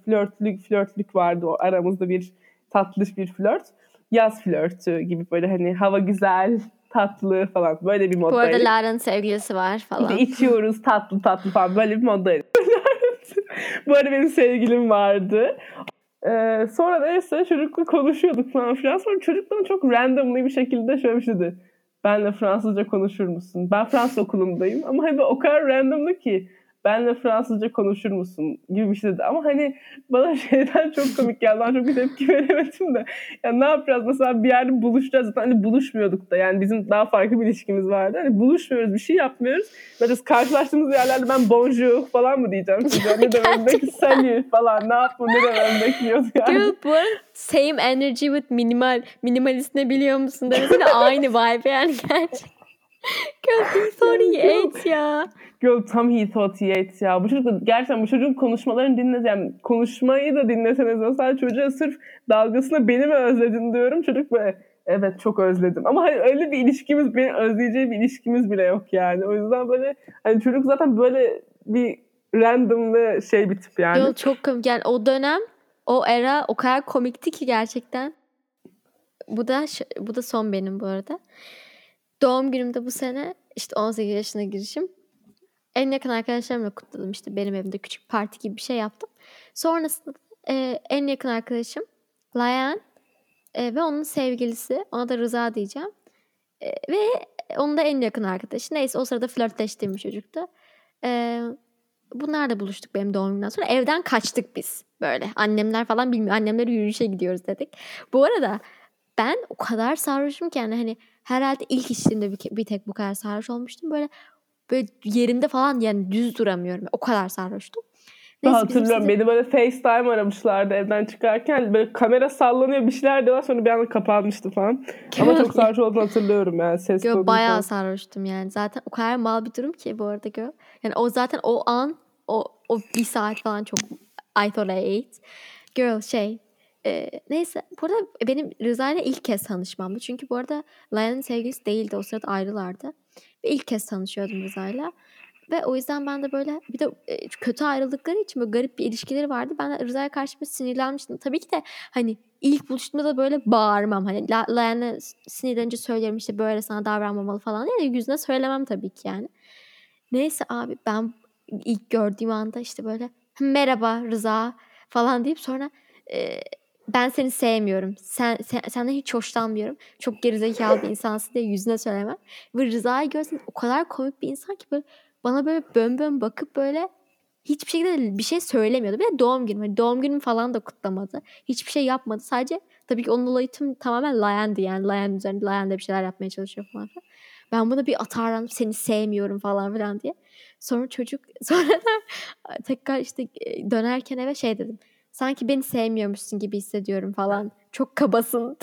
flörtlük vardı o aramızda, bir tatlış bir flört. Yaz flörtü gibi böyle hani hava güzel, tatlı falan böyle bir moddaydı. Bu arada Lara'nın sevgilisi var falan. İşte içiyoruz tatlı tatlı falan böyle bir moddaydı. Bu arada benim sevgilim vardı. Sonra neyse çocukla konuşuyorduk falan filan. Sonra çocuk bana çok randomly bir şekilde şöyle bir şey dedi. Benle Fransızca konuşur musun? Ben Fransız okulundayım ama hani o kadar randomlu ki. Benle Fransızca konuşur musun? Gibi bir şey dedi. Ama hani bana şeyden çok komik geldi. Ben çok bir tepki veremedim de. Yani ne yapacağız? Mesela bir yerde buluşacağız. Zaten hani buluşmuyorduk da. Yani bizim daha farklı bir ilişkimiz vardı. Hani buluşmuyoruz, bir şey yapmıyoruz. Zaten karşılaştığımız yerlerde ben bonjour falan mı diyeceğim size? Ne dememdeki salut falan. Ne yapma ne dememdeki yok yani. Dude, bu same energy with minimalist ne biliyor musun? Demesine aynı vibe yani gerçekten. Girl, he thought he ate ya. Girl, tam he thought he ate ya. Bu çocuk da, gerçekten bu çocuğun konuşmalarını dinleseniz, yani konuşmayı da dinleseniz mesela çocuğa sırf dalgasına beni mi özledin diyorum. Çocuk böyle evet çok özledim. Ama hani öyle bir ilişkimiz, beni özleyeceği bir ilişkimiz bile yok yani. O yüzden böyle hani çocuk zaten böyle bir random ve şey bir tip yani. Girl, çok komik. Yani o dönem, o era o kadar komikti ki gerçekten. Bu da son benim bu arada. Doğum günümde bu sene işte 18 yaşına girişim. En yakın arkadaşlarımla kutladım. İşte benim evimde küçük parti gibi bir şey yaptım. Sonrasında en yakın arkadaşım Layan ve onun sevgilisi. Ona da Rıza diyeceğim. Ve onun da en yakın arkadaşı. Neyse o sırada flörtleştiğim bir çocuktu. Bunlarla buluştuk benim doğum günümden sonra. Evden kaçtık biz böyle. Annemler falan bilmiyor. Annemlere yürüyüşe gidiyoruz dedik. Bu arada ben o kadar sarhoşum ki yani hani herhalde ilk içtiğimde bir tek bu kadar sarhoş olmuştum. Böyle yerimde falan yani düz duramıyorum. O kadar sarhoştum. Neyse, hatırlıyorum beni böyle FaceTime aramışlardı evden çıkarken. Böyle kamera sallanıyor bir şeyler diyorlar, sonra bir anda kapanmıştı falan. Ama çok sarhoş olduğunu hatırlıyorum yani. Ses gö, bayağı sarhoştum yani. Zaten o kadar mal bir durum ki bu arada gö. Yani o zaten o an o bir saat falan çok I thought I ate. Girl şey. Neyse bu arada benim Rıza'yla ilk kez tanışmamdı. Çünkü bu arada Layan'ın sevgilisi değildi. O sırada ayrılardı. Ve ilk kez tanışıyordum Rıza'yla. Ve o yüzden ben de böyle bir de kötü ayrıldıkları için böyle garip bir ilişkileri vardı. Ben de Rıza'ya karşı bir sinirlenmiştim. Tabii ki de hani ilk buluştuğumda da böyle bağırmam. Hani Layan'a sinirlenince söylerim işte böyle sana davranmamalı falan. Yani yüzüne söylemem tabii ki yani. Neyse abi ben ilk gördüğüm anda işte böyle merhaba Rıza falan deyip sonra... ben seni sevmiyorum. Senden hiç hoşlanmıyorum. Çok gerizekalı bir insansın diye yüzüne söylemem. Ve Rıza'yı görsen o kadar komik bir insan ki böyle bana böyle bön bakıp böyle hiçbir şekilde bir şey söylemiyordu. Bir de doğum günümü falan da kutlamadı. Hiçbir şey yapmadı. Sadece tabii ki onun olayı tamamen Layan'dı yani. Layan üzerinde Layan'da bir şeyler yapmaya çalışıyor falan filan. Ben buna bir atarlandım. Seni sevmiyorum falan filan diye. Sonra tekrar işte dönerken eve şey dedim. Sanki beni sevmiyormuşsun gibi hissediyorum falan. Çok kabasın.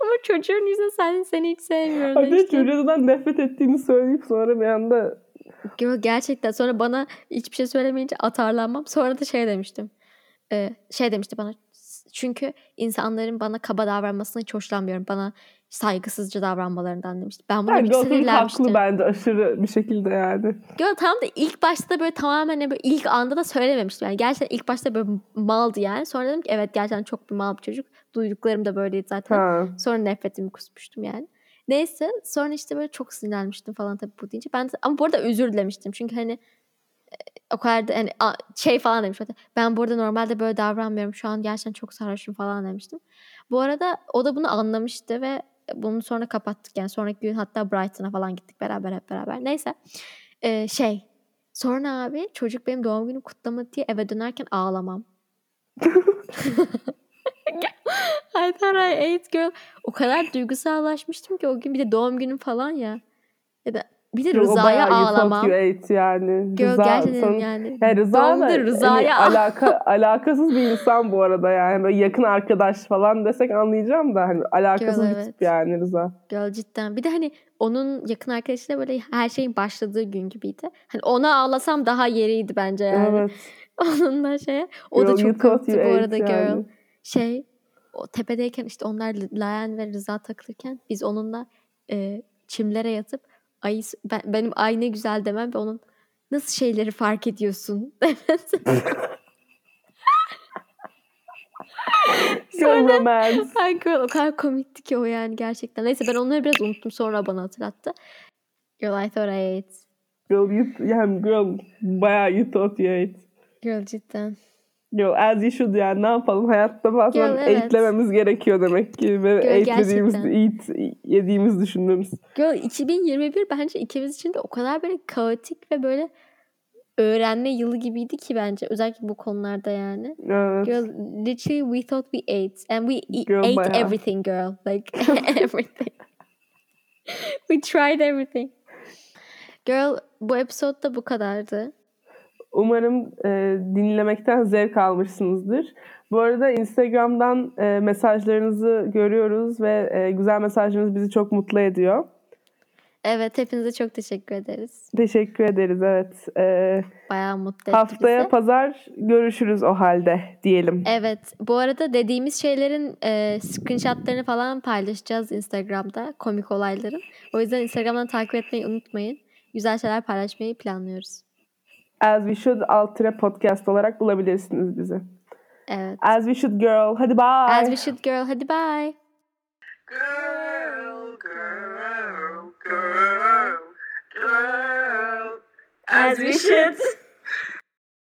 Ama çocuğun yüzüne seni hiç sevmiyorum. Hadi işte. Çocuğundan nefret ettiğini söyleyip sonra bir anda... Gerçekten sonra bana hiçbir şey söylemeyince atarlanmam. Sonra da şey demiştim. Şey demişti bana. Çünkü insanların bana kaba davranmasını hiç hoşlanmıyorum. Bana saygısızca davranmalarından demişti. Ben buna bir sinirlenmiştim. Haklı bence aşırı bir şekilde yani. Yo, tam da ilk başta da böyle tamamen böyle ilk anda da söylememiştim. Yani gerçekten ilk başta böyle maldı yani. Sonra dedim ki evet gerçekten çok bir mal bir çocuk. Duyduklarım da böyleydi zaten. Ha. Sonra nefretimi kusmuştum yani. Neyse sonra işte böyle çok sinirlenmiştim falan tabii bu deyince. Ama bu arada özür dilemiştim. Çünkü hani o kadar da hani şey falan demiş. Ben bu arada normalde böyle davranmıyorum. Şu an gerçekten çok sarhoşum falan demiştim. Bu arada o da bunu anlamıştı ve bunu sonra kapattık yani. Sonraki gün hatta Brighton'a falan gittik beraber hep beraber. Neyse. Sonra abi çocuk benim doğum günümü kutlamadı diye eve dönerken ağlamam. I thought I ate girl. O kadar duygusallaşmıştım ki o gün. Bir de doğum günüm falan ya. Bir de Rıza'ya ağlamam. O bayağı yani. Rıza, gerçekten yani. Ya Rıza'ya yani alakasız bir insan bu arada yani. Böyle yakın arkadaş falan desek anlayacağım da. Hani alakasız girl, bir tip yani Rıza. Girl cidden. Bir de hani onun yakın arkadaşıyla böyle her şeyin başladığı gün gibiydi. Hani ona ağlasam daha yeriydi bence yani. Evet. Onunla şeye. O girl, da çok komikti bu arada girl. Yani. O tepedeyken işte onlar Layan ve Rıza takılırken biz onunla çimlere yatıp ay benim ay ne güzel demem ve onun nasıl şeyleri fark ediyorsun demesi. Sonra ay girl, o kadar komikti ki o yani gerçekten. Neyse ben onları biraz unuttum, sonra bana hatırlattı. Girl I thought I ate. Girl bayağı you thought you ate. Girl cidden. Yo, as you should yani, ne yapalım hayatta bazen eğitlememiz gerekiyor demek ki. Ve yediğimiz düşündüğümüz. Girl 2021 bence ikimiz için de o kadar böyle kaotik ve böyle öğrenme yılı gibiydi ki bence. Özellikle bu konularda yani. Evet. Girl literally we thought we ate and we ate bayağı. Everything girl. Like everything. We tried everything. Girl bu episode da bu kadardı. Umarım dinlemekten zevk almışsınızdır. Bu arada Instagram'dan mesajlarınızı görüyoruz ve güzel mesajlarınız bizi çok mutlu ediyor. Evet, hepinize çok teşekkür ederiz. Teşekkür ederiz, evet. Bayağı mutlu ettik. Haftaya bize. Pazar görüşürüz o halde diyelim. Evet, bu arada dediğimiz şeylerin screenshotlarını falan paylaşacağız Instagram'da, komik olayların. O yüzden Instagram'dan takip etmeyi unutmayın. Güzel şeyler paylaşmayı planlıyoruz. As We Should _podcast olarak bulabilirsiniz bizi. Evet. As We Should Girl. Hadi bye. As We Should Girl. Hadi bye. Girl, girl, girl, girl. As We Should.